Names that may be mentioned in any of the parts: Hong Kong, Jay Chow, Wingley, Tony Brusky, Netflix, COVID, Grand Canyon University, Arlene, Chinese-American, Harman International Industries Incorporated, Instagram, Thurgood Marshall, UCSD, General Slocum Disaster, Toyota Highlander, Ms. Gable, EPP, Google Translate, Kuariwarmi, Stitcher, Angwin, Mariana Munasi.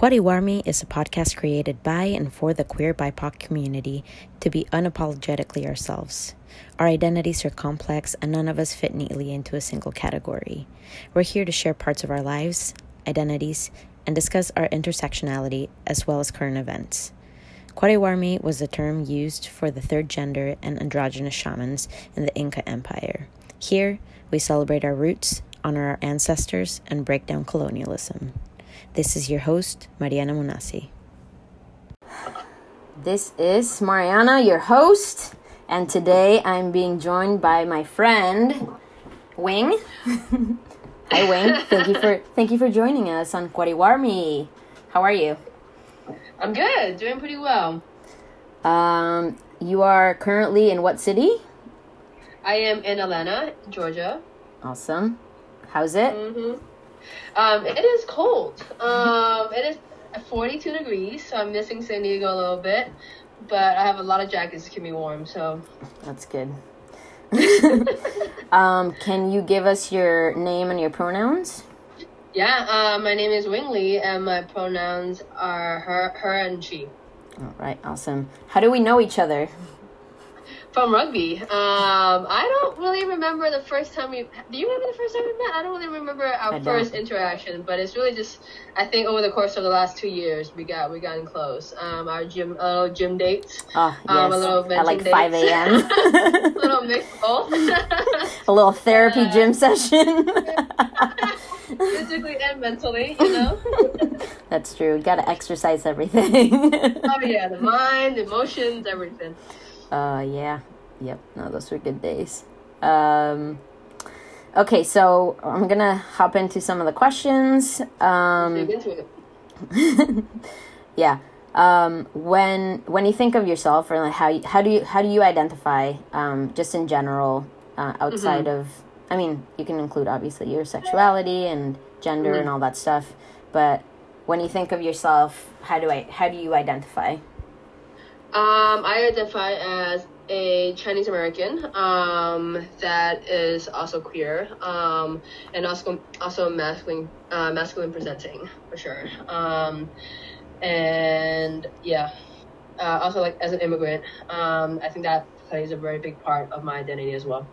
Kuariwarmi is a podcast created by and for the queer BIPOC community to be unapologetically ourselves. Our identities are complex and none of us fit neatly into a single category. We're here to share parts of our lives, identities, and discuss our intersectionality as well as current events. Kuariwarmi was a term used for the third gender and androgynous shamans in the Inca Empire. Here, we celebrate our roots, honor our ancestors, and break down colonialism. This is your host, Mariana Munasi. This is Mariana, your host, and today I'm being joined by my friend, Wing. Hi, Wing. Thank you for joining us on Kuariwarmi. How are you? I'm good. Doing pretty well. You are currently in what city? I am in Atlanta, Georgia. Awesome. How's it? Mm-hmm. It is cold. It is 42 degrees, so I'm missing San Diego a little bit, but I have a lot of jackets to keep me warm, so. That's good. Can you give us your name and your pronouns? Yeah, my name is Wingley, and my pronouns are her and she. All right, awesome. How do we know each other? From rugby. I don't really remember the first time we... Do you remember the first time we met? I don't really remember our first interaction, but it's really just... I think over the course of the last 2 years, we gotten close. Our gym dates. Oh, yes. A little at like 5 a.m. A little mix-off. A little therapy gym session. Physically and mentally, you know? That's true. You gotta exercise everything. Oh, yeah. The mind, emotions, everything. No, those were good days. Okay, so I'm gonna hop into some of the questions. Yeah. When you think of yourself, or like how do you identify? Just in general, outside mm-hmm. of, I mean, you can include obviously your sexuality and gender mm-hmm. and all that stuff. But when you think of yourself, how do you identify? I identify as a Chinese American that is also queer and also masculine presenting for sure. Also like as an immigrant, I think that plays a very big part of my identity as well.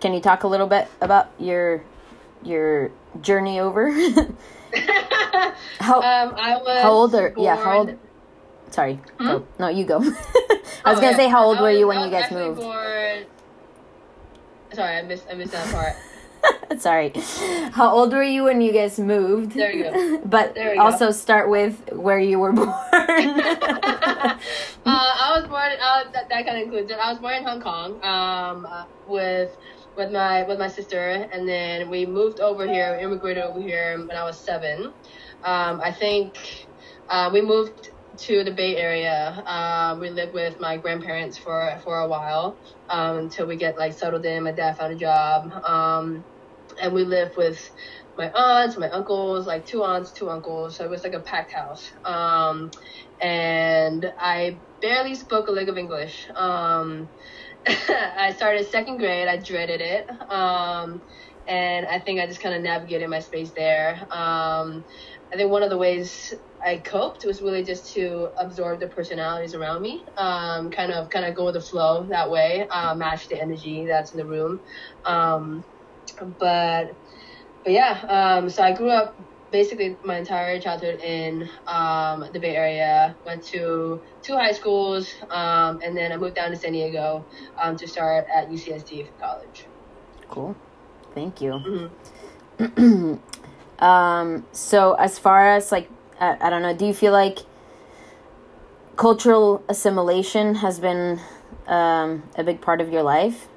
Can you talk a little bit about your journey over? How old? Sorry. Hmm? Oh, no, you go. I was going to say how old were you when you guys moved? Born... Sorry, I missed that part. Sorry. How old were you when you guys moved? There you go. But there also start with where you were born. I was born, that kind of includes it. I was born in Hong Kong with my sister, and then we moved over here, immigrated over here when I was 7. I think we moved to the Bay Area. We lived with my grandparents for a while until we get like settled in. My dad found a job, and we lived with my aunts, my uncles, like 2 aunts, 2 uncles. So it was like a packed house, and I barely spoke a lick of English. I started 2nd grade. I dreaded it, and I think I just kind of navigated my space there. I think one of the ways I coped was really just to absorb the personalities around me, kind of go with the flow that way, match the energy that's in the room. So I grew up basically my entire childhood in the Bay Area, went to 2 high schools, and then I moved down to San Diego to start at UCSD for college. Cool. Thank you. Mm-hmm. So as far as like, I don't know, do you feel like cultural assimilation has been a big part of your life?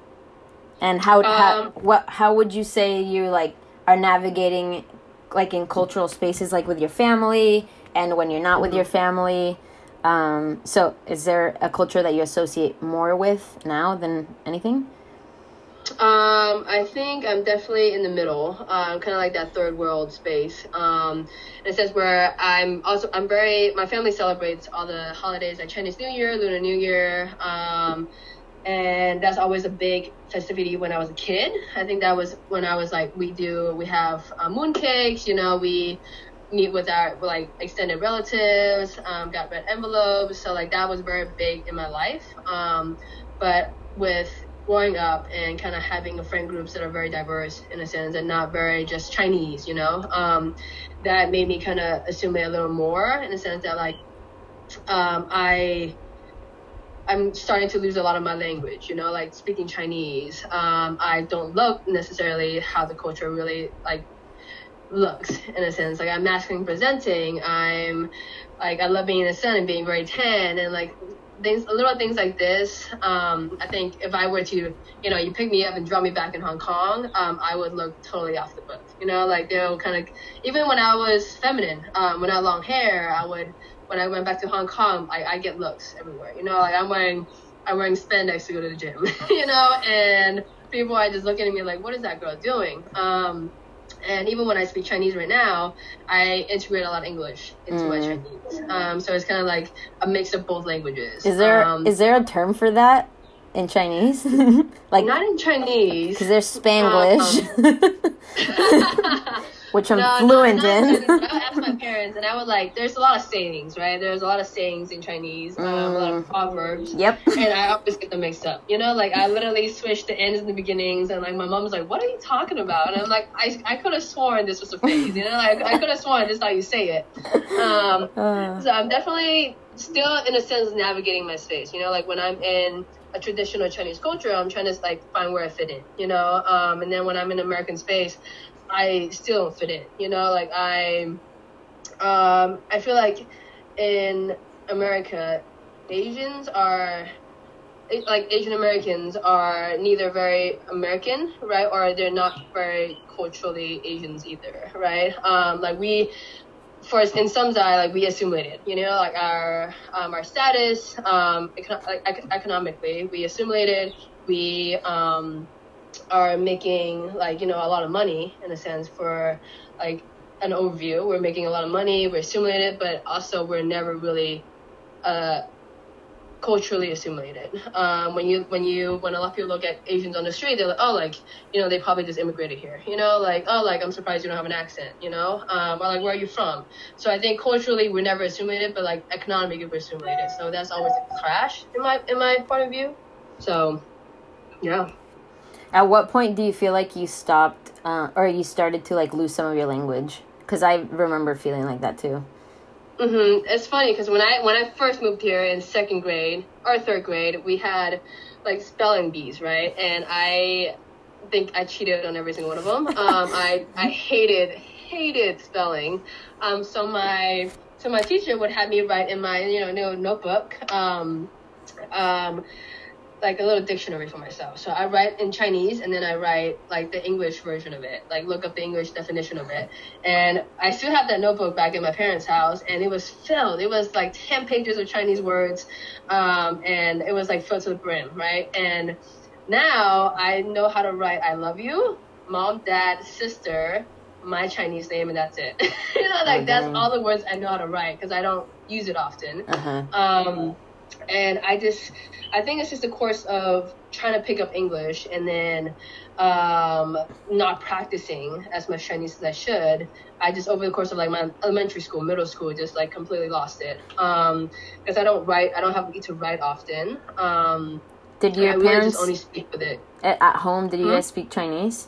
And how would you say you like are navigating like in cultural spaces, like with your family and when you're not mm-hmm. with your family? So is there a culture that you associate more with now than anything? I think I'm definitely in the middle, kind of like that third world space, in a sense where my family celebrates all the holidays like Chinese New Year, Lunar New Year, and that's always a big festivity when I was a kid. I think that was when I was like, we have mooncakes, you know, we meet with our like extended relatives, got red envelopes. So like that was very big in my life. But with growing up and kind of having a friend groups that are very diverse in a sense and not very just Chinese, you know, that made me kind of assume it a little more in the sense that like I'm starting to lose a lot of my language, you know, like speaking Chinese. I don't look necessarily how the culture really like looks in a sense. Like I'm masculine presenting. I'm like, I love being in the sun and being very tan and like things, little things like this. I think if I were to, you know, you pick me up and drop me back in Hong Kong, I would look totally off the book, you know, like they'll kind of, even when I was feminine, when I had long hair, when I went back to Hong Kong, I get looks everywhere, you know, like I'm wearing spandex to go to the gym, you know, and people are just looking at me like, what is that girl doing? And even when I speak Chinese right now, I integrate a lot of English into my Chinese. So it's kind of like a mix of both languages. Is there a term for that in Chinese? Like not in Chinese. Because there's Spanglish, which I'm fluent in. I would ask my parents, and I would like, there's a lot of sayings, right? There's a lot of sayings in Chinese, a lot of proverbs. Yep. And I always get them mixed up. You know, like I literally switched the ends and the beginnings, and like my mom's like, what are you talking about? And I'm like, I could have sworn this was a phrase, you know? Like, I could have sworn this is how you say it. So I'm definitely still, in a sense, navigating my space. You know, like when I'm in a traditional Chinese culture, I'm trying to like find where I fit in, you know? And then when I'm in American space, I still don't fit in, you know, like I feel like in America, Asian Americans are neither very American, right, or they're not very culturally Asians either, right? Like we, first in some side, like we assimilated, you know, like our status, economically, we assimilated, we, are making like, you know, a lot of money in a sense for like an overview. We're making a lot of money, we're assimilated, but also we're never really culturally assimilated. When a lot of people look at Asians on the street, they're like, oh, like, you know, they probably just immigrated here, you know, like, oh, like I'm surprised you don't have an accent, you know, or like, where are you from? So I think culturally we're never assimilated, but like economically we're assimilated, so that's always a clash in my point of view. So yeah. At what point do you feel like you stopped or you started to like lose some of your language? Because I remember feeling like that too. Mm-hmm. It's funny because when I first moved here in second grade or third grade, we had like spelling bees, right? And I think I cheated on every single one of them. I hated spelling. So my teacher would have me write in my, you know, new notebook. Like a little dictionary for myself. So I write in Chinese and then I write like the English version of it, like look up the English definition of it. And I still have that notebook back in my parents' house and it was filled. It was like 10 pages of Chinese words and it was like filled to the brim, right? And now I know how to write I love you, mom, dad, sister, my Chinese name, and that's it. You know, like that's all the words I know how to write because I don't use it often. And I think it's just a course of trying to pick up English and then not practicing as much Chinese as I should. I just, over the course of like my elementary school, middle school, just like completely lost it. Because I don't have to write often. Did your parents only speak with it? At home, did you guys speak Chinese?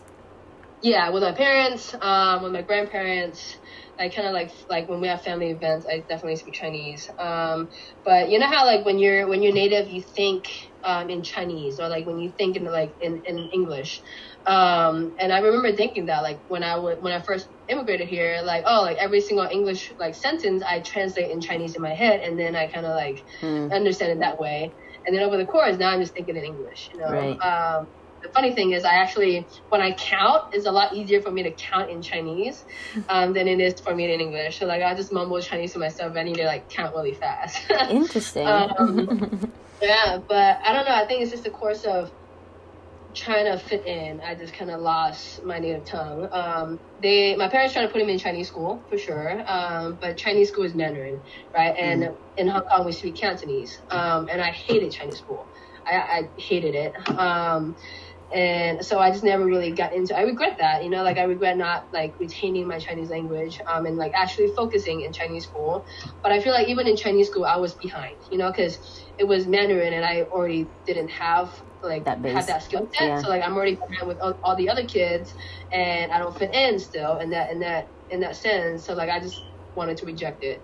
Yeah, with my parents, with my grandparents. I kind of like when we have family events, I definitely speak Chinese. But you know how like when you're native, you think in Chinese, or like when you think in like in English. And I remember thinking that like when I first immigrated here, like, oh, like every single English like sentence I translate in Chinese in my head, and then I kind of like understand it that way. And then over the course, now I'm just thinking in English, you know. Right. The funny thing is, I actually, when I count, it's a lot easier for me to count in Chinese than it is for me in English. So, like, I just mumble Chinese to myself. I need to, like, count really fast. Interesting. Yeah, but I don't know. I think it's just a course of trying to fit in. I just kind of lost my native tongue. My parents tried to put me in Chinese school, for sure. But Chinese school is Mandarin, right? And in Hong Kong, we speak Cantonese. And I hated Chinese school. I hated it. And so I just never really got into, I regret that, you know, like I regret not like retaining my Chinese language and like actually focusing in Chinese school. But I feel like even in Chinese school, I was behind, you know, because it was Mandarin and I already didn't have like that base. Had that skill set. Yeah. So like I'm already behind with all the other kids and I don't fit in still in that sense. So like I just wanted to reject it.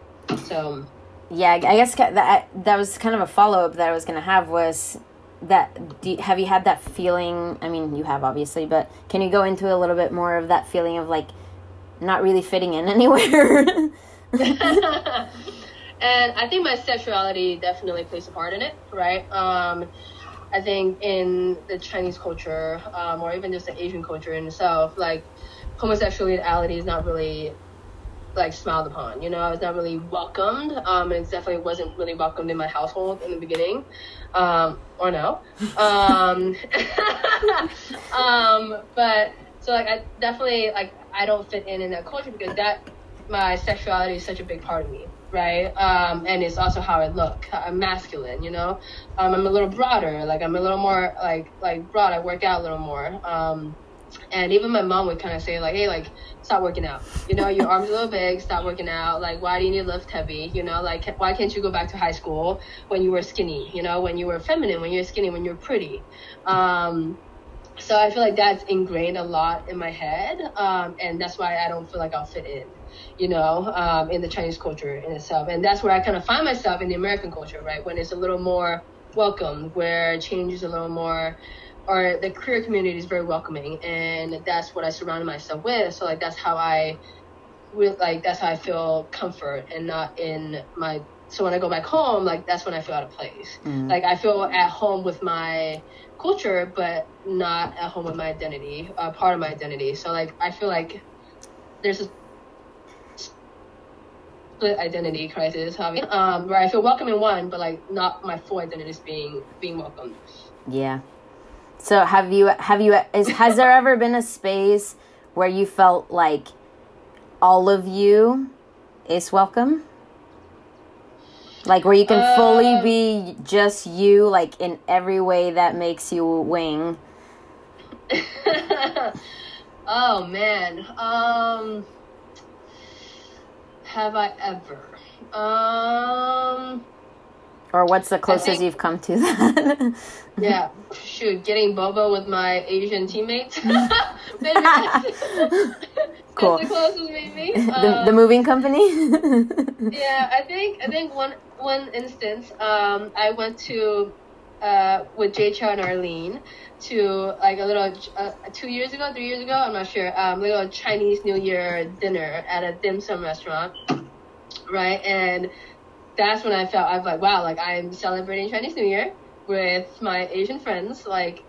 So yeah, I guess that was kind of a follow-up that I was going to have was that have you had that feeling? I mean, you have obviously, but can you go into a little bit more of that feeling of like not really fitting in anywhere? And I think my sexuality definitely plays a part in it, right? I think in the Chinese culture, or even just the Asian culture in itself, like homosexuality is not really like smiled upon, you know. It's not really welcomed, and it definitely wasn't really welcomed in my household in the beginning, or no. But so like I definitely like I don't fit in that culture because that my sexuality is such a big part of me, right? And it's also how I look. I'm masculine, you know. I'm a little broader, like I'm a little more like broad. I work out a little more. And even my mom would kind of say like, hey, like stop working out, you know, your arms are a little big, stop working out, like why do you need to lift heavy, you know, like why can't you go back to high school when you were skinny, you know, when you were feminine, when you're skinny, when you're pretty. So I feel like that's ingrained a lot in my head, and that's why I don't feel like I'll fit in, you know, in the Chinese culture in itself. And that's where I kind of find myself in the American culture, right, when it's a little more welcome, where change is a little more, or the queer community is very welcoming, and that's what I surrounded myself with. So like that's how I feel comfort, and not in my. So when I go back home, like that's when I feel out of place. Mm-hmm. Like I feel at home with my culture, but not at home with my identity, part of my identity. So like I feel like there's a split identity crisis, where I feel welcome in one, but like not my full identity is being welcomed. Yeah. So has there ever been a space where you felt like all of you is welcome? Like where you can fully be just you, like in every way that makes you wing? Oh man. Have I ever? Or what's the closest you've come to that? Yeah, shoot, getting boba with my Asian teammates. Maybe cool. That's the closest, maybe. The moving company. Yeah, I think one instance, I went to with Jay Chow and Arlene to like a little 3 years ago, I'm not sure, little Chinese New Year dinner at a dim sum restaurant, right? And that's when I felt, I was like, wow, like I'm celebrating Chinese New Year with my Asian friends, like,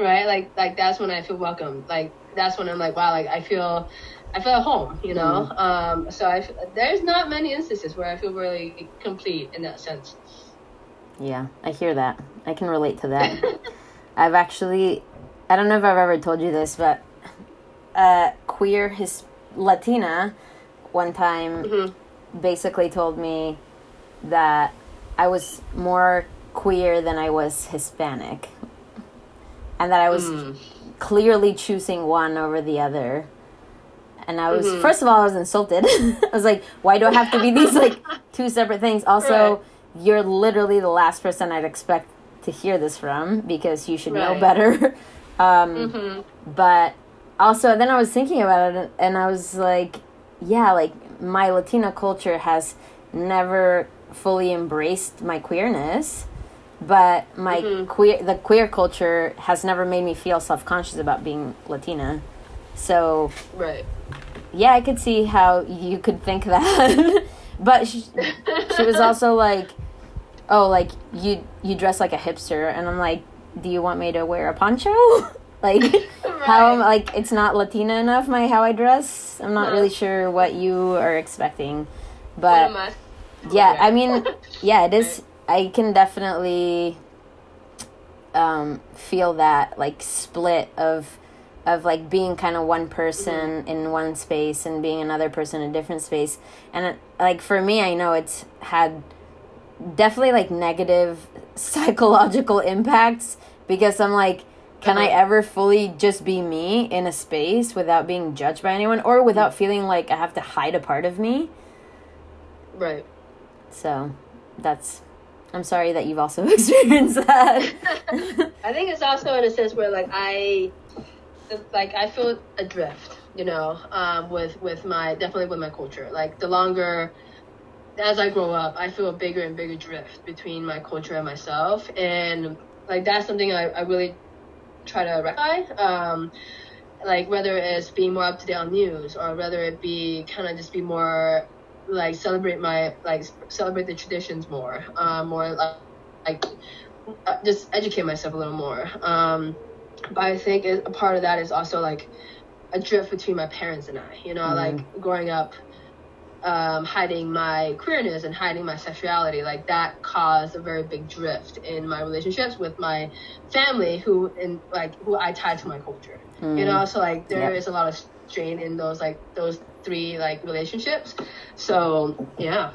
right, like that's when I feel welcome. Like that's when I'm like, wow, like I feel at home, you know. Mm-hmm. So there's not many instances where I feel really complete in that sense. Yeah, I hear that. I can relate to that. I don't know if I've ever told you this, but queer Latina one time mm-hmm. basically told me that I was more queer than I was Hispanic, and that I was clearly choosing one over the other. And I was, first of all, I was insulted. I was like, why do I have to be these like two separate things? Also, right. You're literally the last person I'd expect to hear this from, because you should know better. But also, then I was thinking about it, and I was like, yeah, like my Latina culture has never fully embraced my queerness, but my queer culture has never made me feel self-conscious about being Latina. So yeah, I could see how you could think that. But she was also like, oh, like you dress like a hipster, and I'm like, do you want me to wear a poncho? Like how like it's not Latina enough how I dress. I'm not really sure what you are expecting, but yeah, I mean, yeah, it is. I can definitely feel that like split of like being kind of one person in one space and being another person in a different space. And like for me, I know it's had definitely like negative psychological impacts, because I'm like, Can I ever fully just be me in a space without being judged by anyone or without feeling like I have to hide a part of me? Right. So that's... I'm sorry that you've also experienced that. I think it's also in a sense where, like, I feel adrift, you know, with my culture. Like, the longer... As I grow up, I feel a bigger and bigger drift between my culture and myself. And, like, that's something I really... try to rectify, like, whether it's being more up to date on news, or whether it be kind of just be more like celebrate the traditions more, more just educate myself a little more. But I think a part of that is also like a drift between my parents and I, you know, mm-hmm. like growing up, hiding my queerness and hiding my sexuality, like that caused a very big drift in my relationships with my family, who I tied to my culture. Mm. You know, so like there is a lot of strain in those three like relationships. So yeah,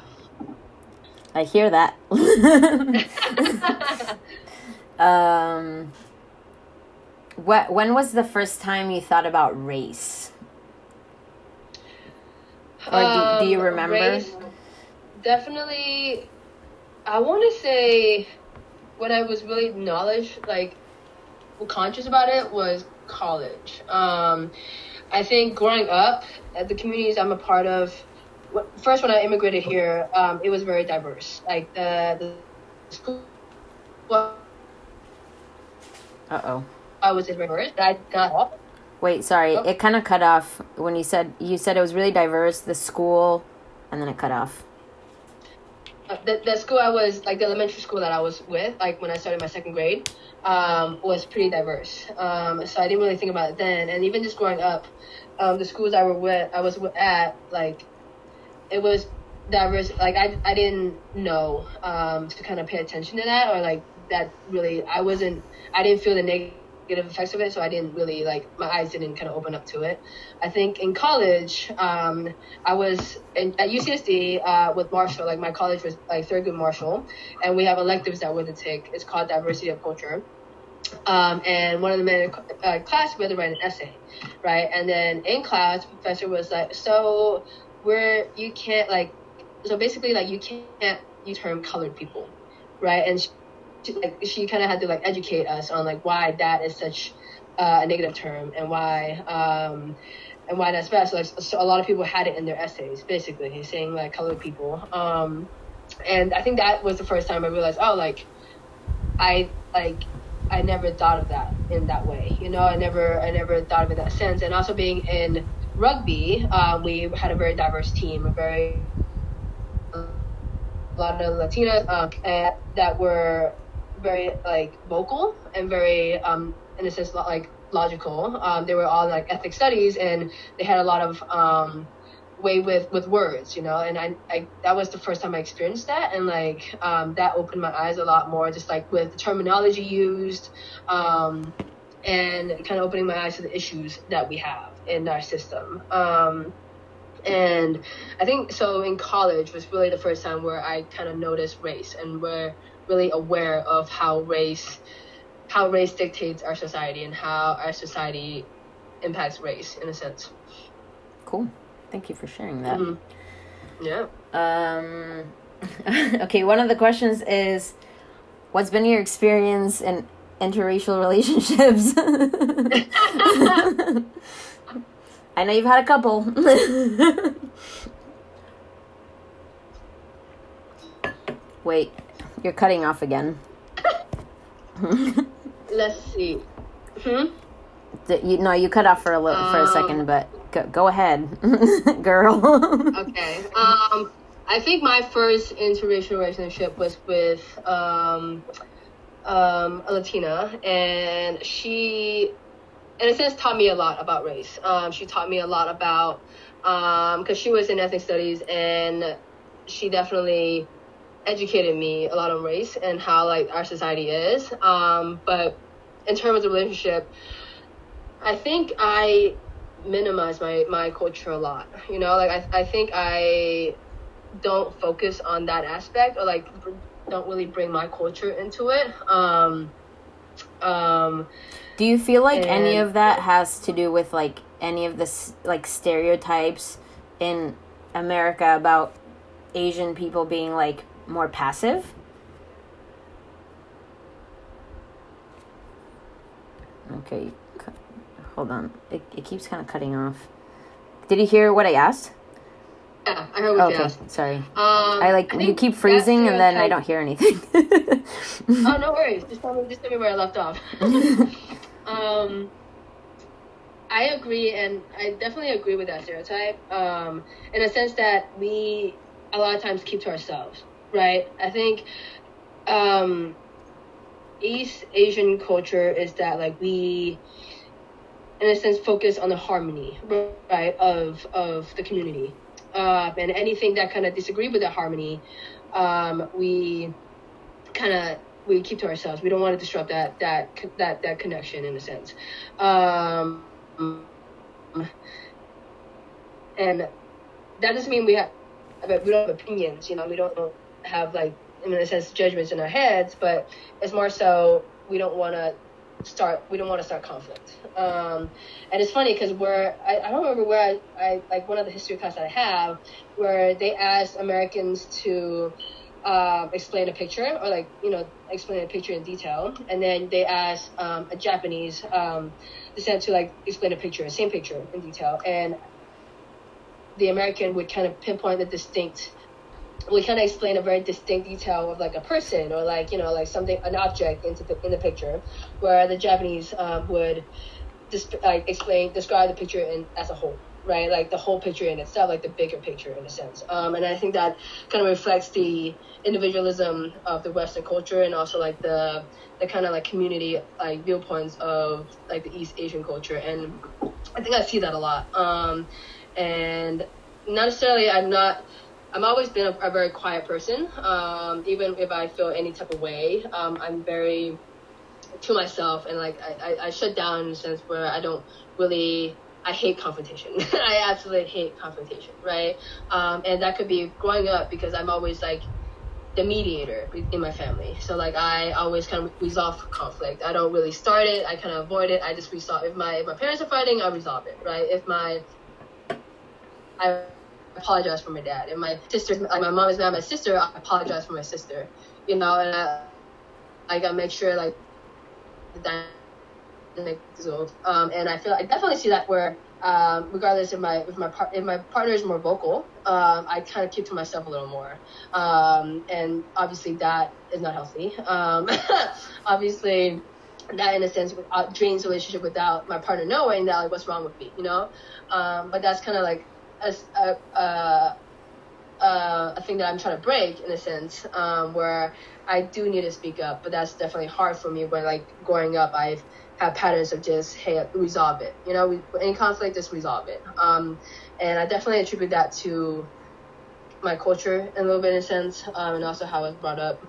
I hear that. When was the first time you thought about race? Or do you remember? Race, definitely, I want to say when I was really conscious about it was college. I think growing up at the communities I'm a part of, first when I immigrated here, it was very diverse. Like the school, I was diverse. I got off. Wait, sorry. Oh. It kind of cut off when you said it was really diverse, the school, and then it cut off. The school I was, like the elementary school that I was with, like when I started my second grade, was pretty diverse. So I didn't really think about it then. And even just growing up, the schools I was at, it was diverse. Like I didn't know to kind of pay attention to that, or like that really, I didn't feel the negative effects of it, so I didn't really my eyes didn't kind of open up to it. I think in college, I was at UCSD with Marshall. Like my college was like Thurgood Marshall, and we have electives that we had to take. It's called Diversity of Culture, and one of the class we had to write an essay, right? And then in class, the professor was like, you can't use the term colored people, right? And she kind of had to educate us on why that is such a negative term, and why that's bad. So a lot of people had it in their essays, basically saying colored people. And I think that was the first time I realized, I never thought of that in that way. You know, I never thought of it in that sense. And also being in rugby, we had a very diverse team, a lot of Latinas that were very vocal and very in a sense logical. They were all ethnic studies, and they had a lot of way with words, you know. And I that was the first time I experienced that, and that opened my eyes a lot more, just with the terminology used, and kind of opening my eyes to the issues that we have in our system. And I think so in college was really the first time where I kind of noticed race, and were really aware of how race dictates our society, and how our society impacts race in a sense. Cool. Thank you for sharing that. Mm-hmm. Yeah. Okay, one of the questions is, what's been your experience in interracial relationships? I know you've had a couple. Wait, you're cutting off again. Let's see. You cut off for a second, but go ahead, girl. Okay. I think my first interracial relationship was with a Latina, and she, in a sense, taught me a lot about race. She taught me a lot about, because she was in ethnic studies, and she definitely educated me a lot on race and how our society is. But in terms of relationship, I think I minimize my culture a lot. You know, I think I don't focus on that aspect, or don't really bring my culture into it. Do you feel like any of that has to do with, like, any of the, like, stereotypes in America about Asian people being, like, more passive? Okay, hold on. It keeps kind of cutting off. Did you hear what I asked? Yeah, I heard what you asked. Okay, sorry. You keep freezing and then I don't hear anything. Oh, no worries. Just tell me where I left off. I agree, and I definitely agree with that stereotype. In a sense that we a lot of times keep to ourselves, right? I think East Asian culture is that, like, we, in a sense, focus on the harmony, right, of the community, and anything that kind of disagree with that harmony, we keep to ourselves. We don't want to disrupt that connection, in a sense. And that doesn't mean we don't have opinions, you know. We don't have, like, in a sense, judgments in our heads, but it's more so we don't want to start conflict. And it's funny because I don't remember where I like one of the history class that I have, where they asked Americans to explain a picture, or, like, you know, explain a picture in detail, and then they asked a Japanese descent to, like, explain the same picture in detail, and the American would kind of pinpoint we kind of explain a very distinct detail of, like, a person, or, like, you know, like something, an object in the picture, where the Japanese would describe the picture as a whole, right? Like the whole picture in itself, like the bigger picture, in a sense. And I think that kind of reflects the individualism of the Western culture, and also, like, the kind of, like, community, like, viewpoints of, like, the East Asian culture. And I think I see that a lot. And not necessarily, I've always been a very quiet person. Even if I feel any type of way, I'm very to myself, and, like, I shut down in a sense where I hate confrontation. I absolutely hate confrontation, right? And that could be growing up, because I'm always, like, the mediator in my family. So, like, I always kind of resolve conflict. I don't really start it. I kind of avoid it. I just resolve. If my parents are fighting, I resolve it, right? I apologize for my dad. If my sister, like, my mom is mad at my sister, I apologize for my sister, you know. And I gotta make sure, like, that resolved. And I definitely see that where, regardless if my partner is more vocal, I kind of keep to myself a little more, and obviously that is not healthy. Obviously that, in a sense, drains the relationship without my partner knowing that, like, what's wrong with me, you know. But that's kind of, like, a thing that I'm trying to break, in a sense, where I do need to speak up, but that's definitely hard for me. When, like, growing up, I've had patterns of just, hey, resolve it, you know, any conflict, just resolve it. And I definitely attribute that to my culture in a little bit, in a sense, and also how I was brought up.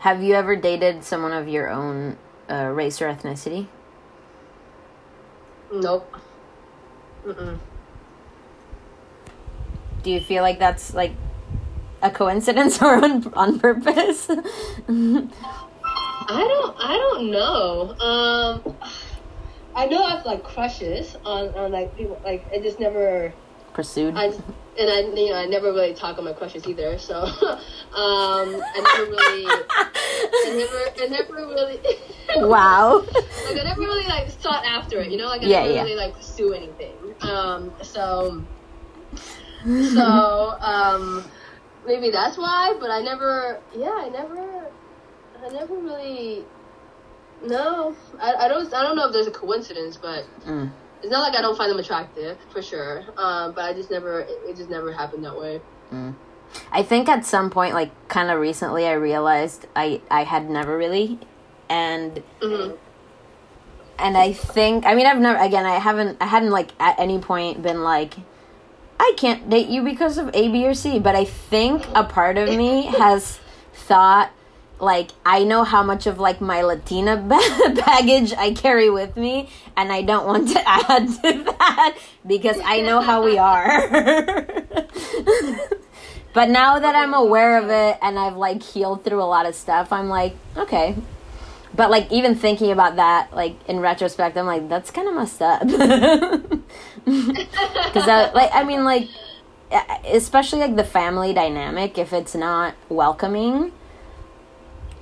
Have you ever dated someone of your own race or ethnicity? Nope. Mm-mm. Do you feel like that's, like, a coincidence or on purpose? I don't know. I know I've, like, crushes on like people, like, I just never pursued. I never really talk on my crushes either. So I never really wow. Like, I never really, like, sought after it, you know. Like, I never really, like, pursue anything. So maybe that's why, but I never really. I don't know if there's a coincidence, but it's not like I don't find them attractive, for sure. But I just never. It just never happened that way. I think at some point, like, kind of recently, I realized I had never really, and. Mm-hmm. And I think, I mean, I've never, again, I hadn't, like, at any point been like, I can't date you because of A, B, or C, but I think a part of me has thought, like, I know how much of, like, my Latina baggage I carry with me, and I don't want to add to that because I know how we are. But now that I'm aware of it and I've, like, healed through a lot of stuff, I'm like, okay, But, like, even thinking about that, like, in retrospect, I'm like, that's kind of messed up. Because, like, I mean, like, especially, like, the family dynamic, if it's not welcoming.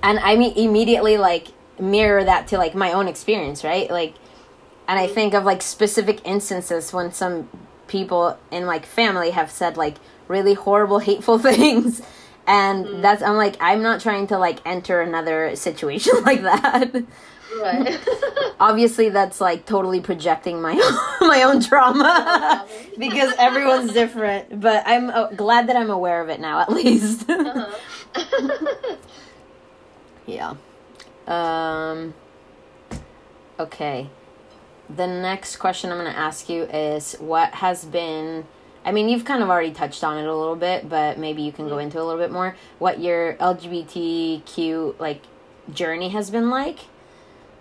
And I mean, immediately, like, mirror that to, like, my own experience, right? Like, and I think of, like, specific instances when some people in, like, family have said, like, really horrible, hateful things. And that's, I'm like, I'm not trying to, like, enter another situation like that. Right. Obviously, that's, like, totally projecting my own trauma because everyone's different. But I'm glad that I'm aware of it now, at least. Uh-huh. Yeah. Okay. The next question I'm going to ask you is, what has been... I mean, you've kind of already touched on it a little bit, but maybe you can go into a little bit more what your LGBTQ, like, journey has been like.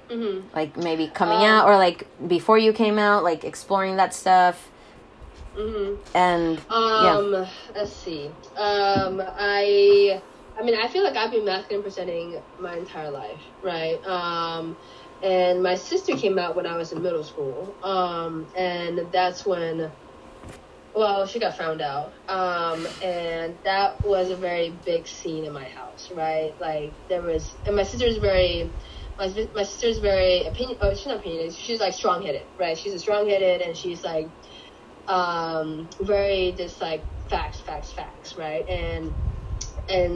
Mm-hmm. Like, maybe coming out or, like, before you came out, like, exploring that stuff. Mm-hmm. And, yeah. Let's see. I mean, I feel like I've been masculine presenting my entire life, right? And my sister came out when I was in middle school. And that's when... Well, she got found out, and that was a very big scene in my house, right? Like, there was, and my sister's very she's not opinionated, she's, like, strong-headed, right? She's a strong-headed, and she's, like, very just, like, facts, right? And,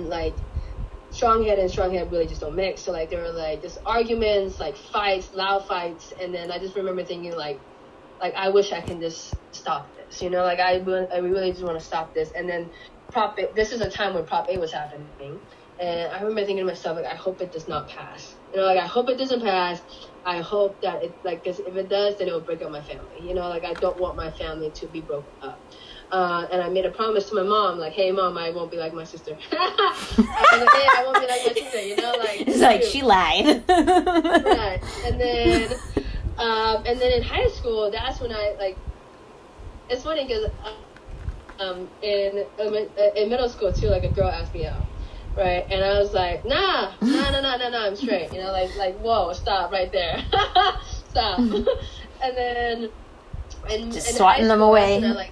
like, strong-headed and strong-headed really just don't mix, so, like, there were, like, just arguments, like, fights, loud fights, and then I just remember thinking, like, I wish I can just stop this, you know? Like, I really just want to stop this. And then Prop 8, this is a time when Prop 8 was happening. And I remember thinking to myself, like, I hope it does not pass. You know, like, I hope it doesn't pass. I hope that it, like, cause if it does, then it will break up my family. You know, like, I don't want my family to be broken up. And I made a promise to my mom, like, hey, Mom, I won't be like my sister. I won't be like my sister, you know? Like, it's like, she lied. Right. And then in high school, that's when I, like, it's funny because in middle school, too, like, a girl asked me out, right? And I was like, nah, I'm straight, you know, like whoa, stop right there. Stop. And then... Just swatting them away. In high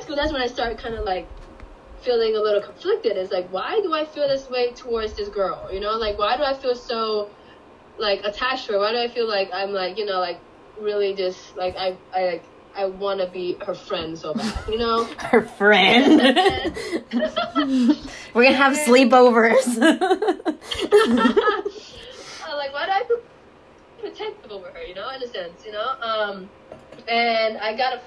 school, that's when I started kind of, like, feeling a little conflicted. It's like, why do I feel this way towards this girl, you know? Like, why do I feel so... like, attached to her? Why do I feel like I'm, like, you know, like, really just, like, I want to be her friend so bad, you know? Her friend? We're going to have sleepovers. Like, why do I feel protective over her, you know, in a sense, you know? And I have a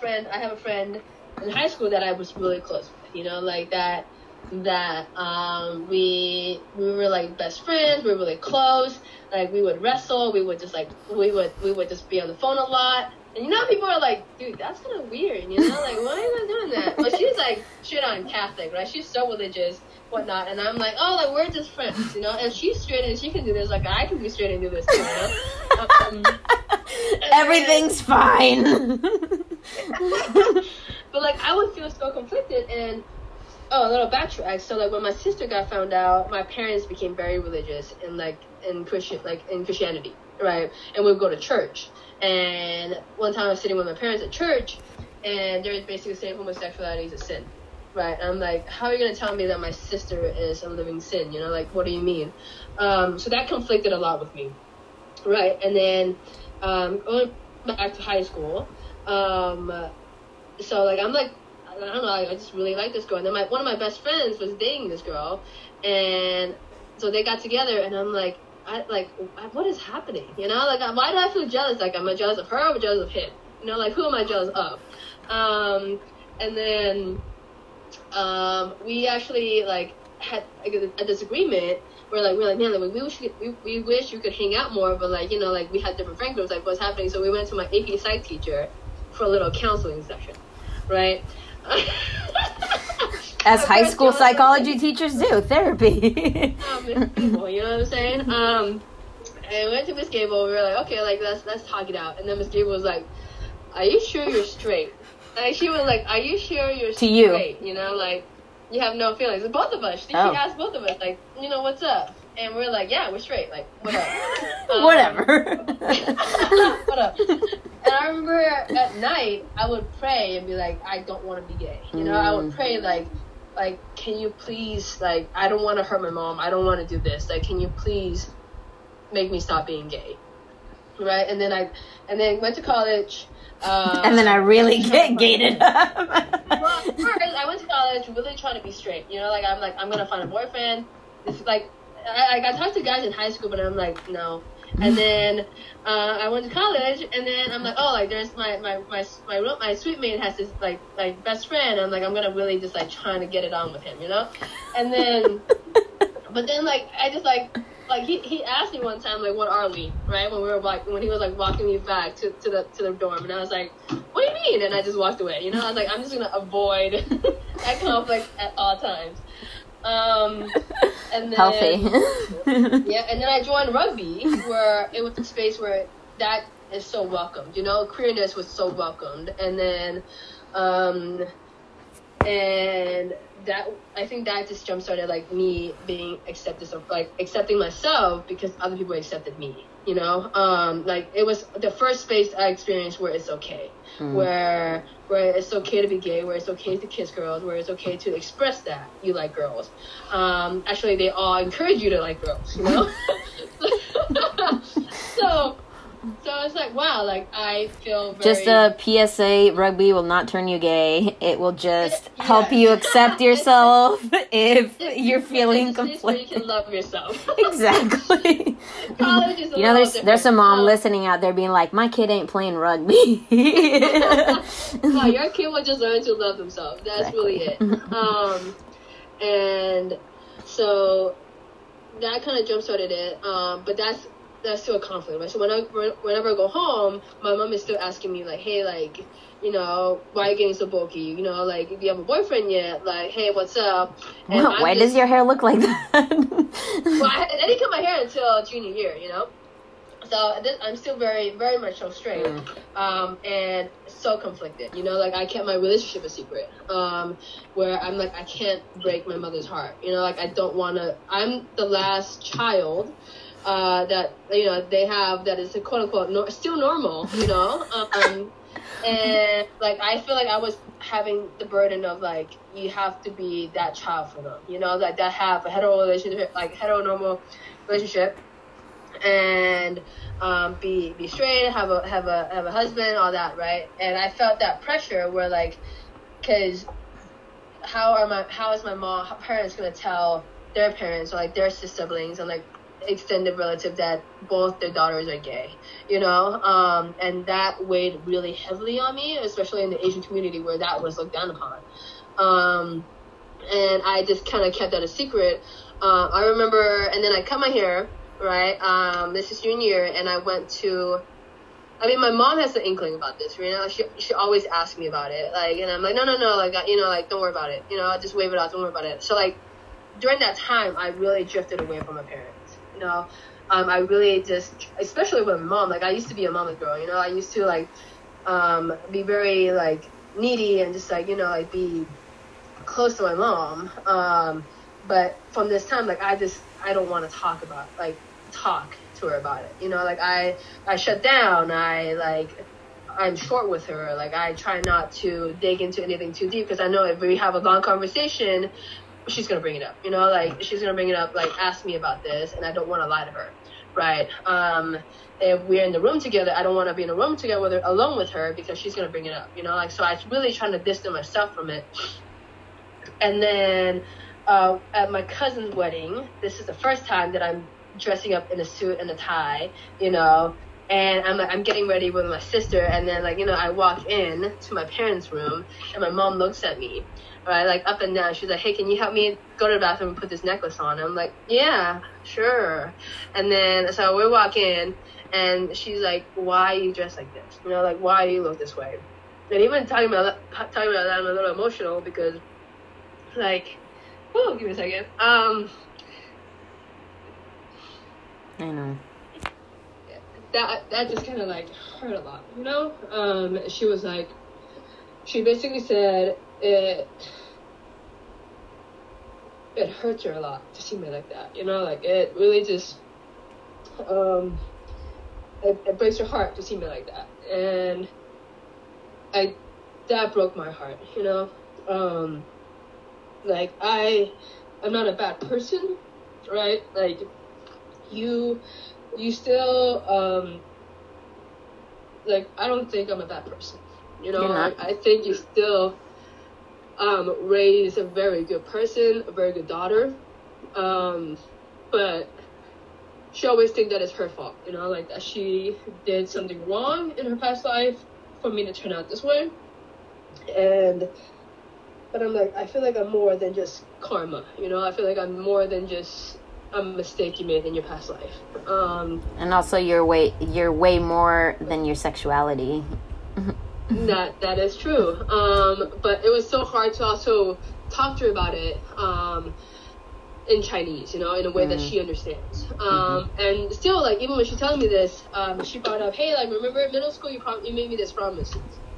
friend in high school that I was really close with, you know, like, that we were, like, best friends, we were really close, like, we would wrestle, we would just be on the phone a lot, and, you know, people are like, dude, that's kind of weird, you know, like, why are you not doing that? But she's, like, straight on Catholic, right? She's so religious, whatnot, and I'm like, oh, like, we're just friends, you know, and she's straight and she can do this, like, I can be straight and do this too, you know? Everything's fine. But, like, I would feel so conflicted, and a little backtrack. So, like, when my sister got found out, my parents became very religious and, like, in Christianity, right? And we'd go to church. And one time I was sitting with my parents at church, and they were basically saying homosexuality is a sin, right? And I'm like, how are you going to tell me that my sister is a living sin? You know, like, what do you mean? So that conflicted a lot with me, right? And then going back to high school, so, like, I'm like, I don't know, I just really like this girl. And then one of my best friends was dating this girl, and so they got together, and I'm like, what is happening? You know, like, why do I feel jealous? Like, am I jealous of her or jealous of him? You know, like, who am I jealous of? And then we actually, like, had a disagreement. We're like, man, like, we wish you could hang out more, but, like, you know, like, we had different friend groups, like, what's happening? So we went to my AP psych teacher for a little counseling session, right? As high school psychology teachers do, therapy. Ms. Gable, you know what I'm saying? And we went to Ms. Gable. We were like, okay, like, let's talk it out. And then Ms. Gable was like, "Are you sure you're straight?" Like, she was like, "Are you sure you're straight? You know, like, you have no feelings." Both of us. She asked both of us, like, you know, what's up? And we're like, yeah, we're straight. Like, whatever. What up? And I remember at night, I would pray and be like, I don't want to be gay. You know, I would pray like, can you please, like, I don't want to hurt my mom. I don't want to do this. Like, can you please make me stop being gay? Right? And then I went to college. And then I really get gated up. Well, first, I went to college really trying to be straight. You know, like, I'm going to find a boyfriend. It's like, I talked to guys in high school, but I'm like, no. And then I went to college, and then I'm like, oh, like, there's my sweet mate has this like best friend. I'm like, I'm gonna really just like trying to get it on with him, you know. And then, but then like I just like he asked me one time like, what are we, right? When we were like when he was like walking me back to the dorm, and I was like, what do you mean? And I just walked away, you know. I was like, I'm just gonna avoid that conflict at all times. And then, healthy. Yeah, and then I joined rugby, where it was a space where that is so welcomed. You know, queerness was so welcomed, and then, and that I think that just jump started like me being accepted, of like accepting myself because other people accepted me. You know, like it was the first space I experienced where it's okay, where it's okay to be gay, where it's okay to kiss girls, where it's okay to express that you like girls. Actually, they all encourage you to like girls, you know. so it's like, wow, like I feel very... Just a PSA: rugby will not turn you gay. It will just help you accept yourself if you're feeling conflicted. You can love yourself. Exactly. College is a there's a mom listening out there being like, my kid ain't playing rugby. No, your kid will just learn to love themselves. That's really it. And so that kind of jump started it. But that's still a conflict, right? So whenever I go home, my mom is still asking me, like, hey, like, you know, why are you getting so bulky? You know, like, if you have a boyfriend yet, like, hey, what's up? And why does your hair look like that? Well, I didn't cut my hair until junior year, you know? So I'm still very, very much so straight, and so conflicted, you know? Like, I kept my relationship a secret, where I'm like, I can't break my mother's heart. You know, like, I don't want to... I'm the last child... that, you know, they have that is a quote-unquote still normal, you know, and like I feel like I was having the burden of like you have to be that child for them, you know, like that have a heteronormal relationship, and be straight, have a husband, all that, right? And I felt that pressure where like, because how is my mom, her parents gonna tell their parents or like their siblings and like extended relative that both their daughters are gay, you know, and that weighed really heavily on me, especially in the Asian community where that was looked down upon, and I just kind of kept that a secret. I remember, and then I cut my hair, right? This is junior year, and I went to, I mean, my mom has an inkling about this, you know, she always asks me about it, like, and I'm like, no, like, you know, like, don't worry about it, you know, just wave it out, don't worry about it. So, like, during that time, I really drifted away from my parents. You know, I really just, especially with my mom, like I used to be a mama girl, you know, I used to like be very like needy and just like, you know, like be close to my mom, but from this time, like I don't want to talk to her about it, you know, like I shut down, I'm short with her, like I try not to dig into anything too deep because I know if we have a long conversation, she's gonna bring it up, you know, like she's gonna bring it up, like ask me about this, and I don't want to lie to her, right? If we're in the room together, I don't want to be in the room together with her, alone with her, because she's gonna bring it up, you know, like, so I'm really trying to distance myself from it. And then at my cousin's wedding, this is the first time that I'm dressing up in a suit and a tie, you know, and I'm like, I'm getting ready with my sister, and then like, you know, I walk in to my parents' room, and my mom looks at me, right, like up and down. She's like, hey, can you help me go to the bathroom and put this necklace on? And I'm like, yeah, sure. And then so we walk in, and she's like, why are you dressed like this? You know, like, why do you look this way? And even talking about that, I'm a little emotional because, like, oh, give me a second. I know. That just kind of like hurt a lot, you know. She was like, she basically said, it hurts her a lot to see me like that, you know, like it really just it breaks her heart to see me like that, and that broke my heart, you know. Like I'm not a bad person, right? Like you still like I don't think I'm a bad person, you know. I think you still raise a very good person, a very good daughter, but she always think that it's her fault, you know, like that she did something wrong in her past life for me to turn out this way. But I'm like, I feel like I'm more than just karma, you know. I feel like I'm more than just a mistake you made in your past life. And also you're way more than your sexuality. That is true. But it was so hard to also talk to her about it in Chinese, you know, in a way that she understands. And still, like, even when she's telling me this, she brought up, hey, like, remember in middle school you made me this promise,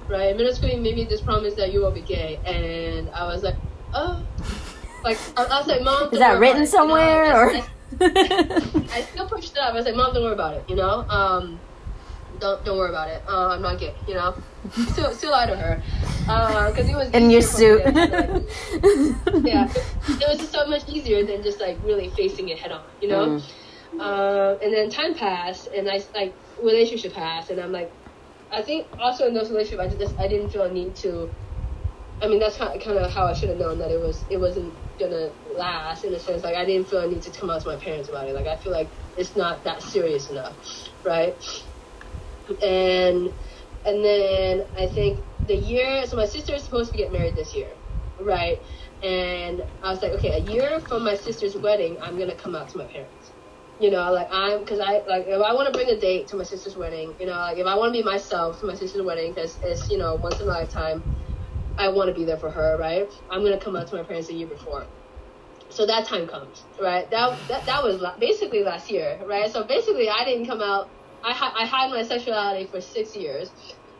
right? In middle school you made me this promise that you will be gay. And I was like, oh. Like, I was like, Mom, don't worry about it. Is that written somewhere? You know? I still pushed it up. I was like, Mom, don't worry about it, you know? Don't worry about it. I'm not gay, you know. Still lie to her, because it was in your suit. It was just so much easier than just like really facing it head on, you know. And then time passed, and relationship passed, and I'm like, I think also in those relationships, I didn't feel a need to. I mean, that's kind of how I should have known that it wasn't gonna last, in a sense. Like I didn't feel a need to come out to my parents about it. Like I feel like it's not that serious enough, right? And then I think the year, so my sister is supposed to get married this year, right? And I was like, okay, a year from my sister's wedding, I'm gonna come out to my parents, you know, like if I want to bring a date to my sister's wedding, you know, like if I want to be myself to my sister's wedding, because it's, you know, once in a lifetime, I want to be there for her, right? I'm gonna come out to my parents the year before. So that time comes, right? That was basically last year, right? So basically, I didn't come out. I hide my sexuality for 6 years.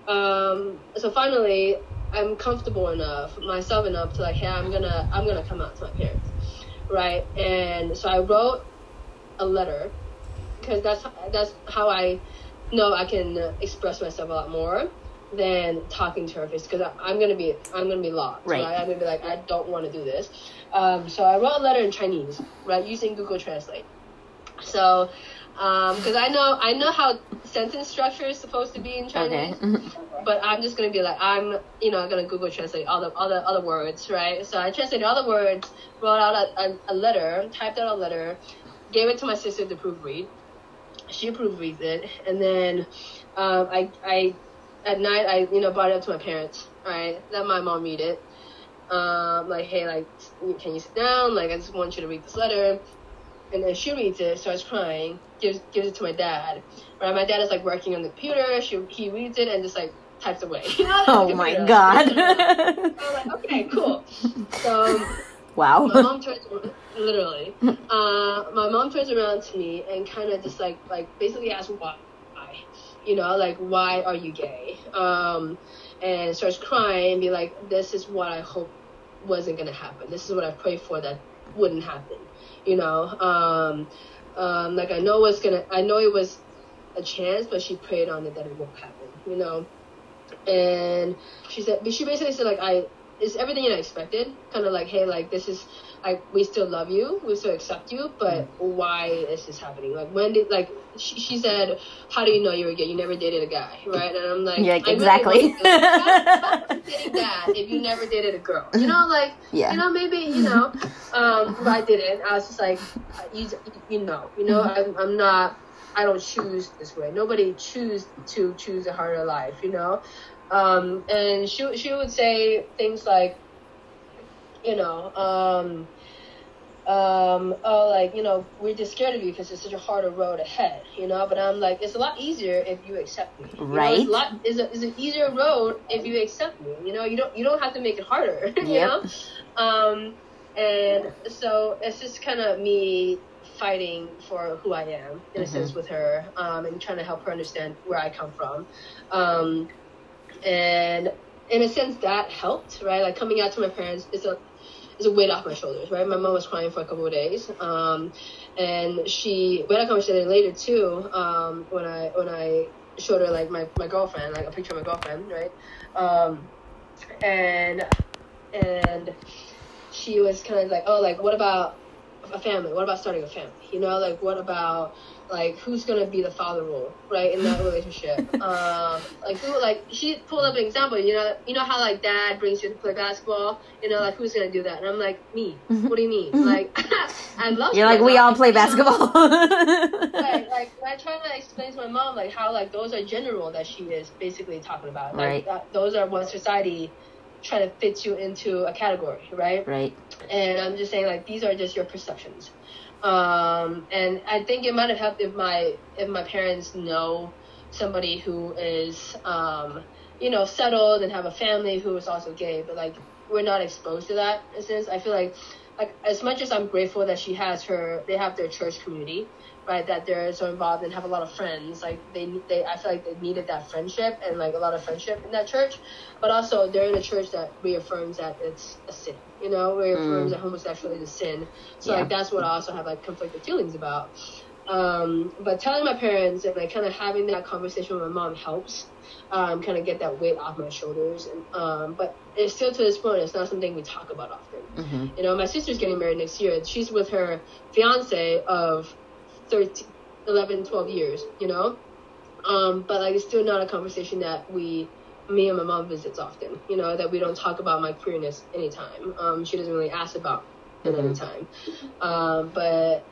So finally, I'm comfortable enough, myself enough to like, hey, I'm gonna come out to my parents, right? And so I wrote a letter, because that's how I know I can express myself a lot more than talking to her face, because I'm gonna be locked, right? I'm gonna be like, I don't want to do this. So I wrote a letter in Chinese, right, using Google Translate. So. Because I know how sentence structure is supposed to be in Chinese, but I'm just gonna be like, I'm, you know, gonna Google Translate all the other words, right? So I translated all the words, wrote out a letter, typed out a letter, gave it to my sister to proofread. She proofreads it, and then I at night I, you know, brought it up to my parents, right? Let my mom read it. Like, hey, like, can you sit down? Like, I just want you to read this letter. And then she reads it, starts crying, gives it to my dad. Right, my dad is like working on the computer. He reads it and just like types away. You know, oh my God! I'm like, okay, cool. So wow. My mom turns around to me and kind of just like basically asks why, you know, like, why are you gay? And starts crying and be like, this is what I hope wasn't gonna happen. This is what I prayed for that wouldn't happen. You know, like I know it was a chance, but she prayed on it that it won't happen, you know. And she basically said, like, it's everything I expected, kind of like, hey, like, this is, like, we still love you, we still accept you, but why is this happening? Like, when did, like, she said, how do you know you were gay? You never dated a guy, right? And I'm like, yeah, like, exactly. How would you date that if you never dated a girl? You know, like, yeah. You know, maybe, you know, but I didn't. I was just like, you know, I'm not, I don't choose this way. Nobody choose a harder life, you know? And she would say things like, you know, oh, like, you know, we're just scared of you because it's such a harder road ahead, you know. But I'm like, it's a lot easier if you accept me, right? You know, it's an easier road if you accept me, you know. You don't have to make it harder, you know. And so it's just kind of me fighting for who I am, in a sense, with her, and trying to help her understand where I come from. And in a sense, that helped, right? Like, coming out to my parents is a It's a weight off my shoulders, right? My mom was crying for a couple of days, and she. We had a conversation later too. When I showed her like my girlfriend, like a picture of my girlfriend, right? And she was kind of like, oh, like what about a family? What about starting a family? You know, like what about like who's gonna be the father role, right, in that relationship? Like who? Like she pulled up an example. You know how like dad brings you to play basketball. You know, like who's gonna do that? And I'm like, me. What do you mean? Like I love. You're like we all play basketball. Right. Like I try to explain to my mom like how like those are gender roles that she is basically talking about. Like, right. Those are what society. Trying to fit you into a category, right, and I'm just saying like these are just your perceptions, and I think it might have helped if my parents know somebody who is settled and have a family who is also gay, but like we're not exposed to that. Since I feel like as much as I'm grateful that they have their church community, right, that they're so involved and have a lot of friends, like they I feel like they needed that friendship and like a lot of friendship in that church, but also they're in a church that reaffirms that it's a sin, reaffirms that homosexuality is a sin, so yeah. Like that's what I also have like conflicted feelings about, but telling my parents and like kind of having that conversation with my mom helps kind of get that weight off my shoulders, and but it's still to this point it's not something we talk about often. Mm-hmm. My sister's getting married next year, she's with her fiance of 11, 12 years, but like it's still not a conversation that me and my mom visits often, that we don't talk about my queerness anytime. She doesn't really ask about it anytime. But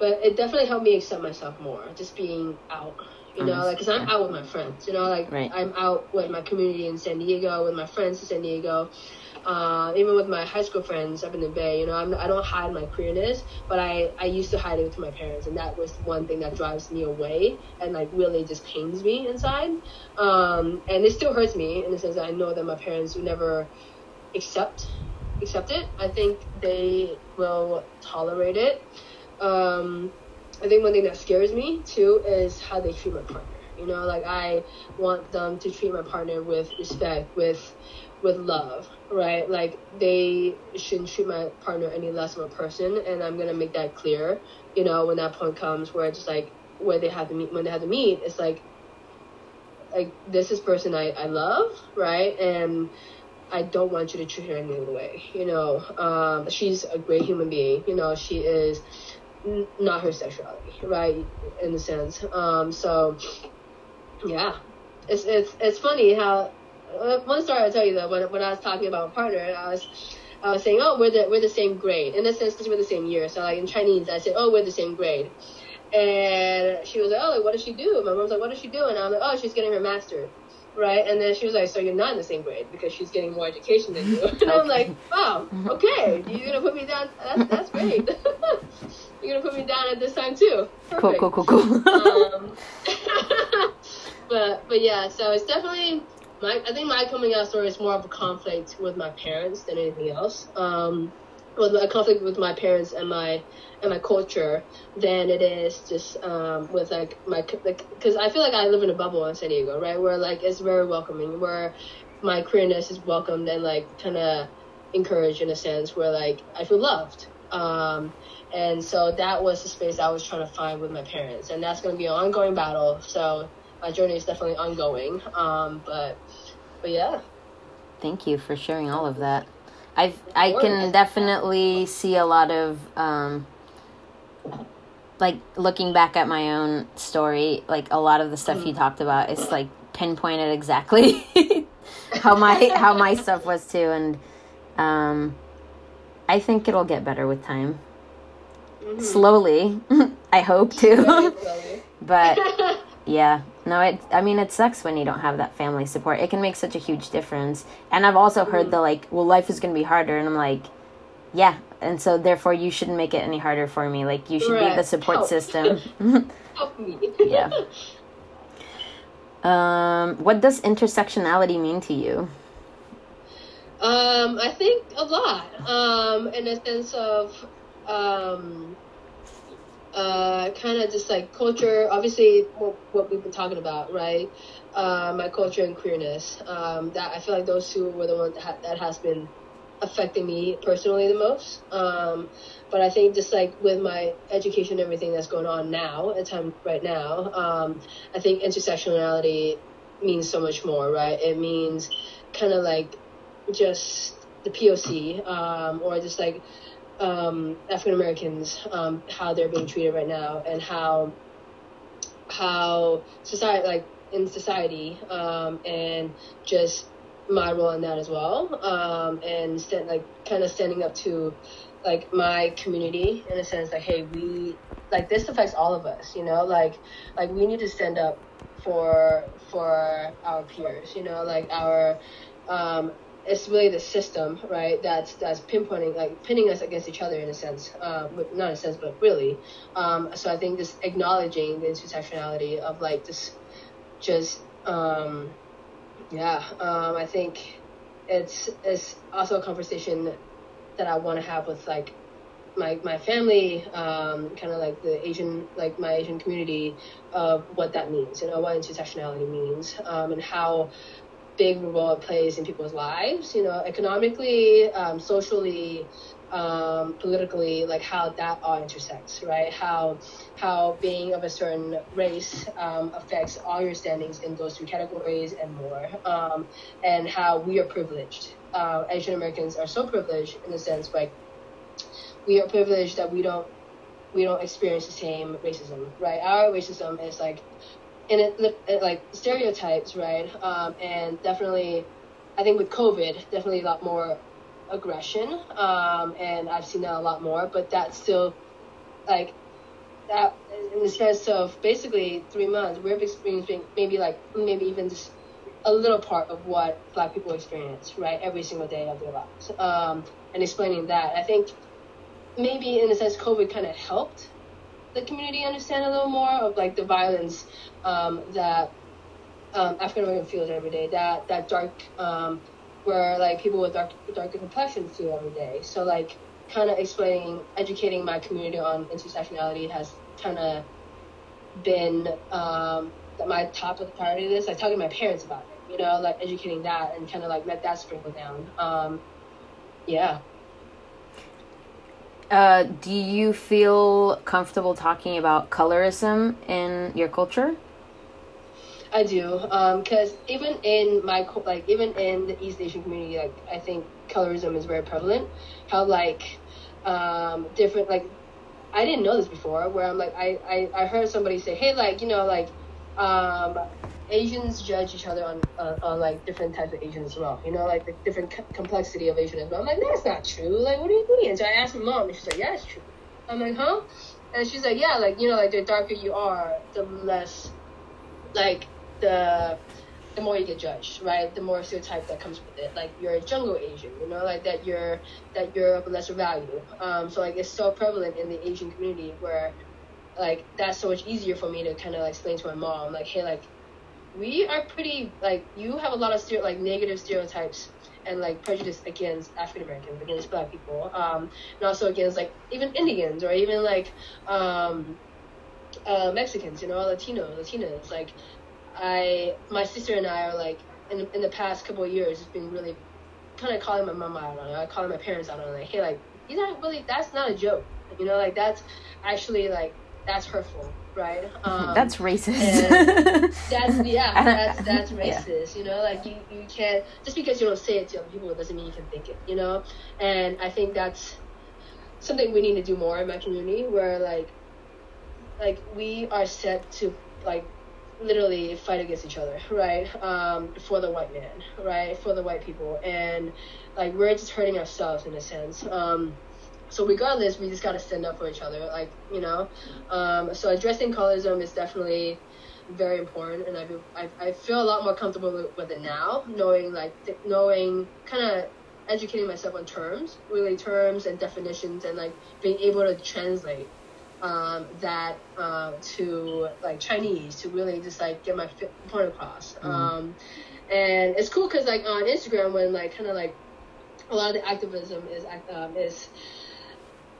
it definitely helped me accept myself more, just being out, like because I'm out with my friends, right. I'm out with my community in San Diego, with my friends in San Diego. Even with my high school friends up in the Bay, I don't hide my queerness, but I used to hide it to my parents, and that was one thing that drives me away and like really just pains me inside, and it still hurts me in the sense that I know that my parents who never accept it, I think they will tolerate it. I think one thing that scares me too is how they treat my partner. Like I want them to treat my partner with respect, with love, right? Like they shouldn't treat my partner any less of a person, and I'm gonna make that clear, when that point comes where it's just like when they have to meet, it's like this is person I love, right? And I don't want you to treat her any other way, she's a great human being, she is not her sexuality, right? In a sense. So yeah. It's funny how one story I'll tell you though, when I was talking about my partner, and I was saying, oh, we're the same grade. In a sense, we're the same year. So like in Chinese, I said, oh, we're the same grade. And she was like, oh, like, what does she do? My mom's like, what does she do? And I'm like, oh, she's getting her master's, right? And then she was like, so you're not in the same grade because she's getting more education than you. And I'm like, wow, okay, you're gonna put me down. That's great. You're gonna put me down at this time too. Perfect. Cool. But yeah, so it's definitely. I think my coming out story is more of a conflict with my parents than anything else. Well, a conflict with my parents and my culture than it is just with like my because I feel like I live in a bubble in San Diego, right? Where like it's very welcoming, where my queerness is welcomed and like kind of encouraged in a sense, where like I feel loved. And so that was the space I was trying to find with my parents, and that's going to be an ongoing battle. So. My journey is definitely ongoing, but yeah. Thank you for sharing all of that. I can definitely see a lot of like looking back at my own story, like a lot of the stuff you talked about is like pinpointed exactly how my stuff was too, and I think it'll get better with time. Mm-hmm. Slowly, I hope too, but. Yeah. No, it sucks when you don't have that family support. It can make such a huge difference. And I've also heard the like, well, life is going to be harder. And I'm like, yeah. And so therefore you shouldn't make it any harder for me. Like you should be the support system. Help me. Yeah. What does intersectionality mean to you? I think a lot, in a sense of, kind of just like culture, obviously what we've been talking about, right? My culture and queerness, that I feel like those two were the ones that has been affected me personally the most. But I think just like with my education and everything that's going on now, at time right now, I think intersectionality means so much more, right? It means kind of like just the POC, or just like African Americans, how they're being treated right now, and how society, like in society, and just my role in that as well, and standing up to like my community in a sense, like, hey, we like this affects all of us, you know, like we need to stand up for our peers, you know, like our it's really the system, right, that's pinpointing, like pinning us against each other in a sense, not in a sense, but really. So I think just acknowledging the intersectionality of like this, I think it's also a conversation that I want to have with like my family, kind of like the Asian, like my Asian community, of what that means, you know, what intersectionality means, and how big role it plays in people's lives, you know, economically, socially, politically, like how that all intersects, right? How being of a certain race affects all your standings in those three categories and more, and how we are privileged. Asian Americans are so privileged in the sense, like we are privileged that we don't experience the same racism, right? Our racism is like, and it like stereotypes, right? And definitely, I think with COVID, definitely a lot more aggression, and I've seen that a lot more. But that's still like that in the sense of basically 3 months, we're experiencing maybe even just a little part of what Black people experience, right, every single day of their lives. And explaining that, I think maybe in a sense, COVID kind of helped the community understand a little more of like the violence that African American feels every day, that dark, where like people with darker complexions feel every day. So like kind of educating my community on intersectionality has kind of been my top of the priority of this. Like talking to my parents about it, you know, like educating that and kind of like let that sprinkle down. Do you feel comfortable talking about colorism in your culture? I do, because even in the East Asian community, like I think colorism is very prevalent. How like different, like I didn't know this before. Where I'm like I heard somebody say, hey, like, you know, like Asians judge each other on like different types of Asians as well, you know, like the different complexity of Asian as well. I'm like, that's not true. Like, what do you mean? So I asked my mom, and she's like, yeah, it's true. I'm like, huh? And she's like, yeah, like, you know, like the darker you are, the less, like the more you get judged, right? The more stereotype that comes with it. Like you're a jungle Asian, you know, like that you're of lesser value. So like it's so prevalent in the Asian community where, like, that's so much easier for me to kind of like explain to my mom, like, hey, like, we are pretty, like, you have a lot of negative stereotypes and like prejudice against African Americans, against Black people, and also against like even Indians or even like Mexicans, you know, Latinas. Like, my sister and I are like in the past couple of years, it's been really kind of calling my mom out on it, like calling my parents out on it, like, hey, like, these aren't really, that's not a joke, you know, like that's actually like, that's hurtful, right? That's racist. That's racist, yeah. You know, like you can't, just because you don't say it to other people, it doesn't mean you can think it, you know? And I think that's something we need to do more in my community, where like we are set to like literally fight against each other, right? For the white man, right? For the white people. And like, we're just hurting ourselves in a sense. So regardless, we just got to stand up for each other, like, you know. So addressing colorism is definitely very important, and I feel a lot more comfortable with it now, knowing kind of educating myself on terms and definitions, and like being able to translate that to like Chinese to really just like get my point across. Mm-hmm. And it's cool because like on Instagram, when like kind of like a lot of the activism is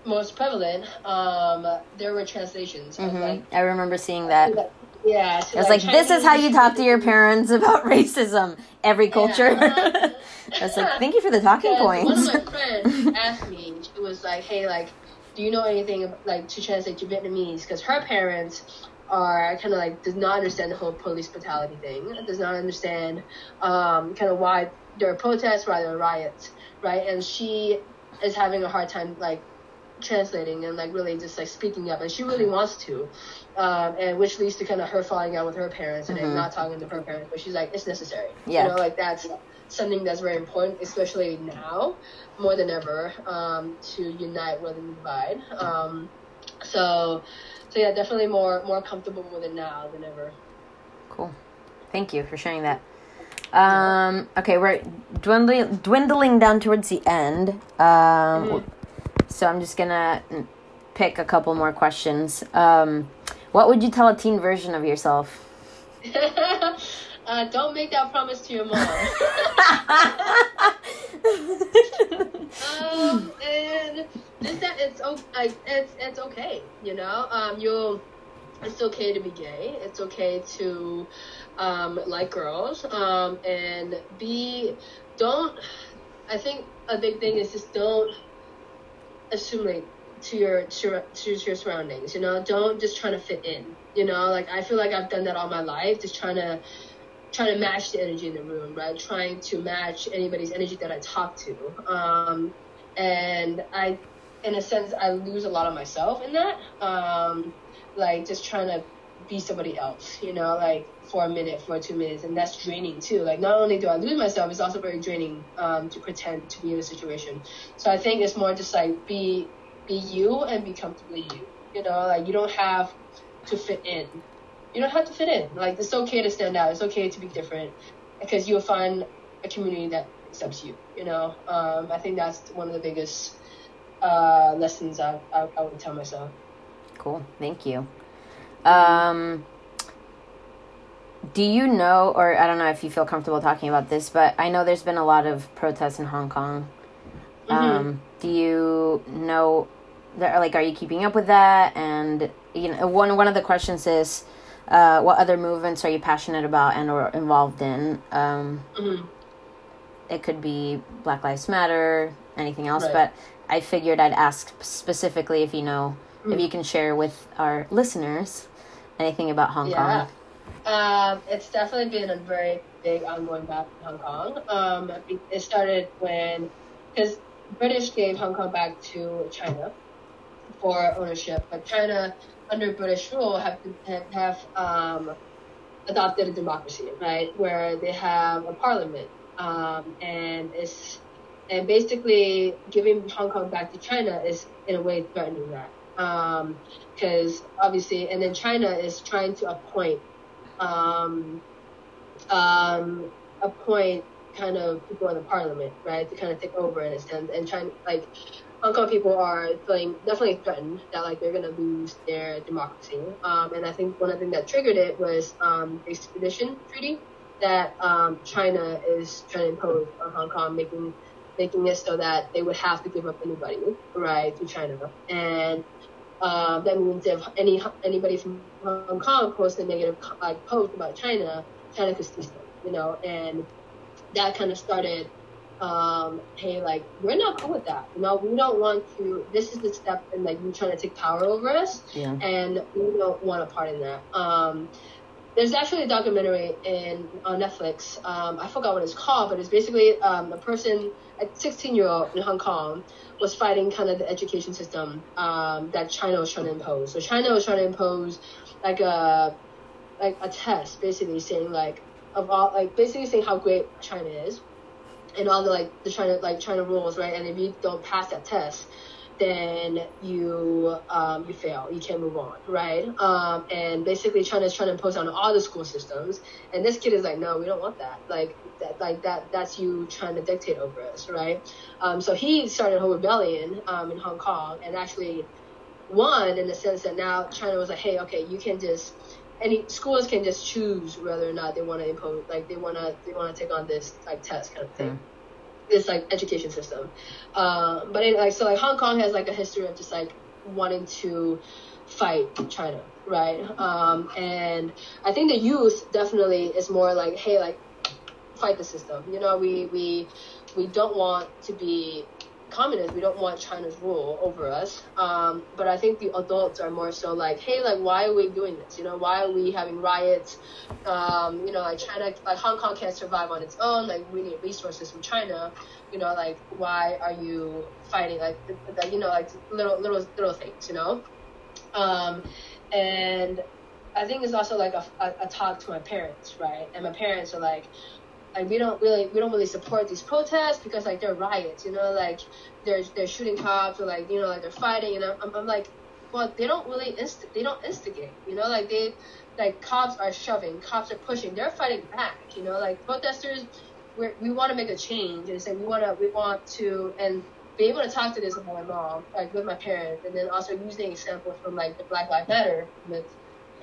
most prevalent, there were translations. Mm-hmm. Of, like, I remember seeing that. Yeah. So it's like this is how you talk to your parents about racism. Every culture. Yeah. I was like, thank you for the talking points. One of my friends asked me, she was like, hey, like, do you know anything like to translate to Vietnamese? Because her parents are kind of like does not understand the whole police brutality thing. Does not understand kind of why there are protests, why there are riots, right? And she is having a hard time like translating and like really just like speaking up, and she really wants to, and which leads to kind of her falling out with her parents and then not talking to her parents. But she's like, it's necessary. Yeah. You know, like that's something that's very important, especially now more than ever, to unite rather than divide. So yeah, definitely more comfortable with it now than ever. Cool. Thank you for sharing that. Okay, we're dwindling down towards the end. So I'm just going to pick a couple more questions. What would you tell a teen version of yourself? Don't make that promise to your mom. And just that it's okay, you know. It's okay to be gay. It's okay to like girls. I think a big thing is just don't assimilate to your surroundings. You know, don't just try to fit in. You know, like I feel like I've done that all my life, just trying to match the energy in the room, right? Trying to match anybody's energy that I talk to. And I, in a sense, I lose a lot of myself in that. Like just trying to be somebody else, you know, like for a minute, for 2 minutes, and that's draining too. Like not only do I lose myself, it's also very draining to pretend to be in a situation. So I think it's more just like be you and be comfortably you. You know, like you don't have to fit in. You don't have to fit in. Like, it's okay to stand out. It's okay to be different because you'll find a community that accepts you, you know? I think that's one of the biggest lessons I would tell myself. Cool. Thank you. Do you know, or I don't know if you feel comfortable talking about this, but I know there's been a lot of protests in Hong Kong. Do you know, like, are you keeping up with that? And, you know, one of the questions is, what other movements are you passionate about and or involved in? It could be Black Lives Matter, anything else, right. But I figured I'd ask specifically if you know, if you can share with our listeners anything about Hong Kong. It's definitely been a very big ongoing battle in Hong Kong. It started because British gave Hong Kong back to China for ownership, but China under British rule have adopted a democracy, right, where they have a parliament, and basically giving Hong Kong back to China is in a way threatening that, because obviously, and then China is trying to appoint kind of people in the parliament, right, to kind of take over in a sense, and China, like, Hong Kong people are feeling definitely threatened that like they're gonna lose their democracy, and I think one of the things that triggered it was the extradition treaty that China is trying to impose on Hong Kong, making it so that they would have to give up anybody, right, to China, and that means if anybody from Hong Kong posts a negative like post about China could seize them, you know, and that kind of started. Hey, like, we're not cool with that. You know, we don't want to, this is the step in, like, you trying to take power over us, and we don't want a part in that. There's actually a documentary on Netflix, I forgot what it's called, but it's basically a person, a 16-year-old in Hong Kong, was fighting kind of the education system that China was trying to impose. So China was trying to impose, like a test, basically saying, like, of all, like, basically saying how great China is, and all the like the China rules, right? And if you don't pass that test, then you fail. You can't move on, right? And basically China's trying to impose on all the school systems. And this kid is like, no, we don't want that. That's you trying to dictate over us, right? So he started a whole rebellion in Hong Kong, and actually won in the sense that now China was like, hey, okay, you can just. Any schools can just choose whether or not they want to impose, like they want to take on this like test kind of thing, this like education system. But so like Hong Kong has like a history of just like wanting to fight China, right? And I think the youth definitely is more like, hey, like, fight the system. You know, we don't want to be communists. We don't want China's rule over us. But I think the adults are more so like, hey, like, why are we doing this? You know, why are we having riots? You know, like, China, like, Hong Kong can't survive on its own. Like, we need resources from China. You know, like, why are you fighting? Like you know, like, little things, you know? And I think it's also like a talk to my parents, right? And my parents are like we don't really support these protests because like they're riots, you know, like they're shooting cops or like, you know, like they're fighting. And I'm like, well, they don't instigate, you know, like they, like cops are shoving, cops are pushing, they're fighting back, you know, like protesters, we want to make a change. And say like we want to and be able to talk to this with my mom, like with my parents, and then also using examples from like the Black Lives Matter movement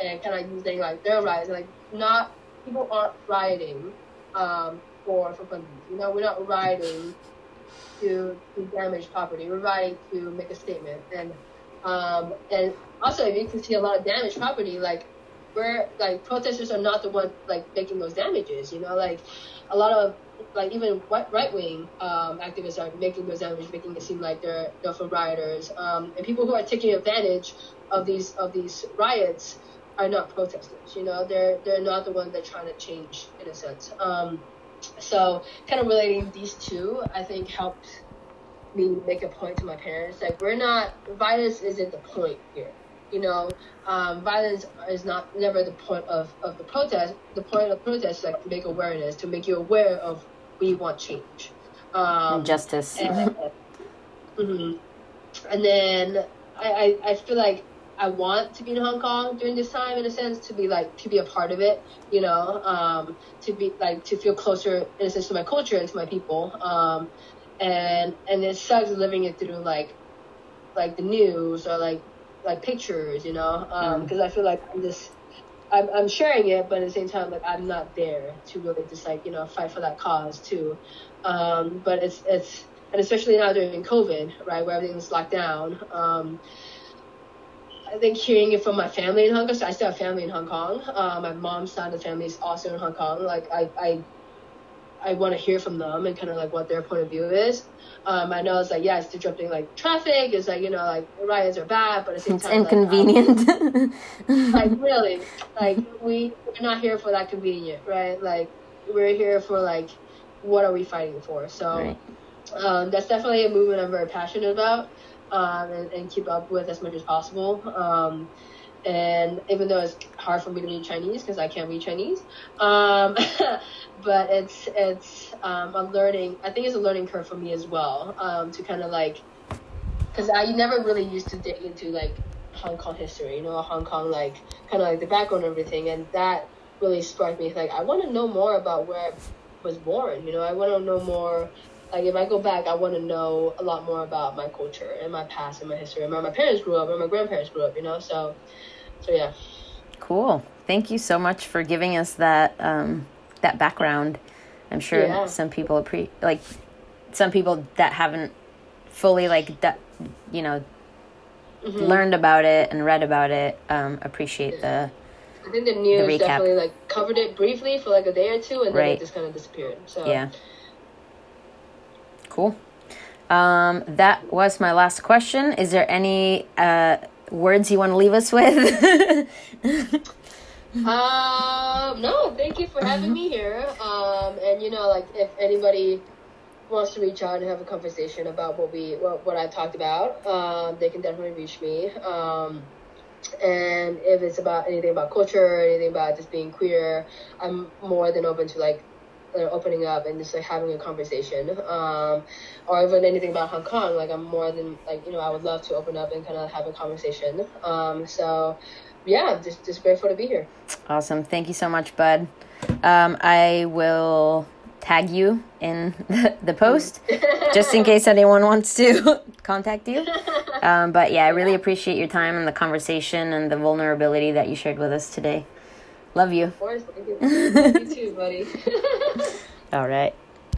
and kind of using like their riots, like not people aren't rioting for funding. You know, we're not rioting to damage property. We're rioting to make a statement. And also, if you can see a lot of damaged property, like we're like protesters are not the ones like making those damages. You know, like a lot of like even right-wing activists are making those damages, making it seem like they're for rioters. And people who are taking advantage of these riots are not protesters. You know, they're not the ones that are trying to change, in a sense. So kind of relating these two, I think, helped me make a point to my parents. Like, violence isn't the point here. You know, violence is never the point of the protest. The point of protest is like to make awareness, to make you aware of we want change. And justice. And then I feel like I want to be in Hong Kong during this time, in a sense, to be a part of it, you know, to feel closer, in a sense, to my culture and to my people. And it sucks living it through like the news or like pictures, you know, because I feel like I'm sharing it, but at the same time, like, I'm not there to really just like, you know, fight for that cause too. But it's and especially now during COVID, right, where everything's locked down. I think hearing it from my family in Hong Kong, so I still have family in Hong Kong. My mom's side of the family is also in Hong Kong. Like, I want to hear from them and kind of like what their point of view is. I know it's like, yeah, it's disrupting like traffic. It's like, you know, like riots are bad, but at the same time, it's inconvenient. Like, like really, like we're not here for that convenient, right? Like we're here for like, what are we fighting for? So right. That's definitely a movement I'm very passionate about. And keep up with as much as possible. And even though it's hard for me to read Chinese because I can't read Chinese, but it's a learning. I think it's a learning curve for me as well, to kind of like, because I never really used to dig into like Hong Kong history, you know, Hong Kong like kind of like the background and everything, and that really sparked me. Like I want to know more about where I was born. You know, I want to know more. Like, if I go back, I want to know a lot more about my culture and my past and my history and where my parents grew up and my grandparents grew up, you know? So yeah. Cool. Thank you so much for giving us that background. I'm sure some people some people that haven't fully, like, you know, learned about it and read about it, appreciate I think the news definitely, like, covered it briefly for, like, a day or two, and then it just kind of disappeared. So yeah. Cool. That was my last question. Is there any words you want to leave us with? No, thank you for having me here. And you know, like if anybody wants to reach out and have a conversation about what I've talked about, they can definitely reach me. And if it's about anything about culture, anything about just being queer, I'm more than open to like opening up and just like having a conversation, or even anything about Hong Kong. Like I'm more than like, you know, I would love to open up and kind of have a conversation. So yeah, just grateful to be here. Awesome. Thank you so much, bud. I will tag you in the post just in case anyone wants to contact you. But yeah, I really appreciate your time and the conversation and the vulnerability that you shared with us today. Love you. Of course, thank you. You too, buddy. All right.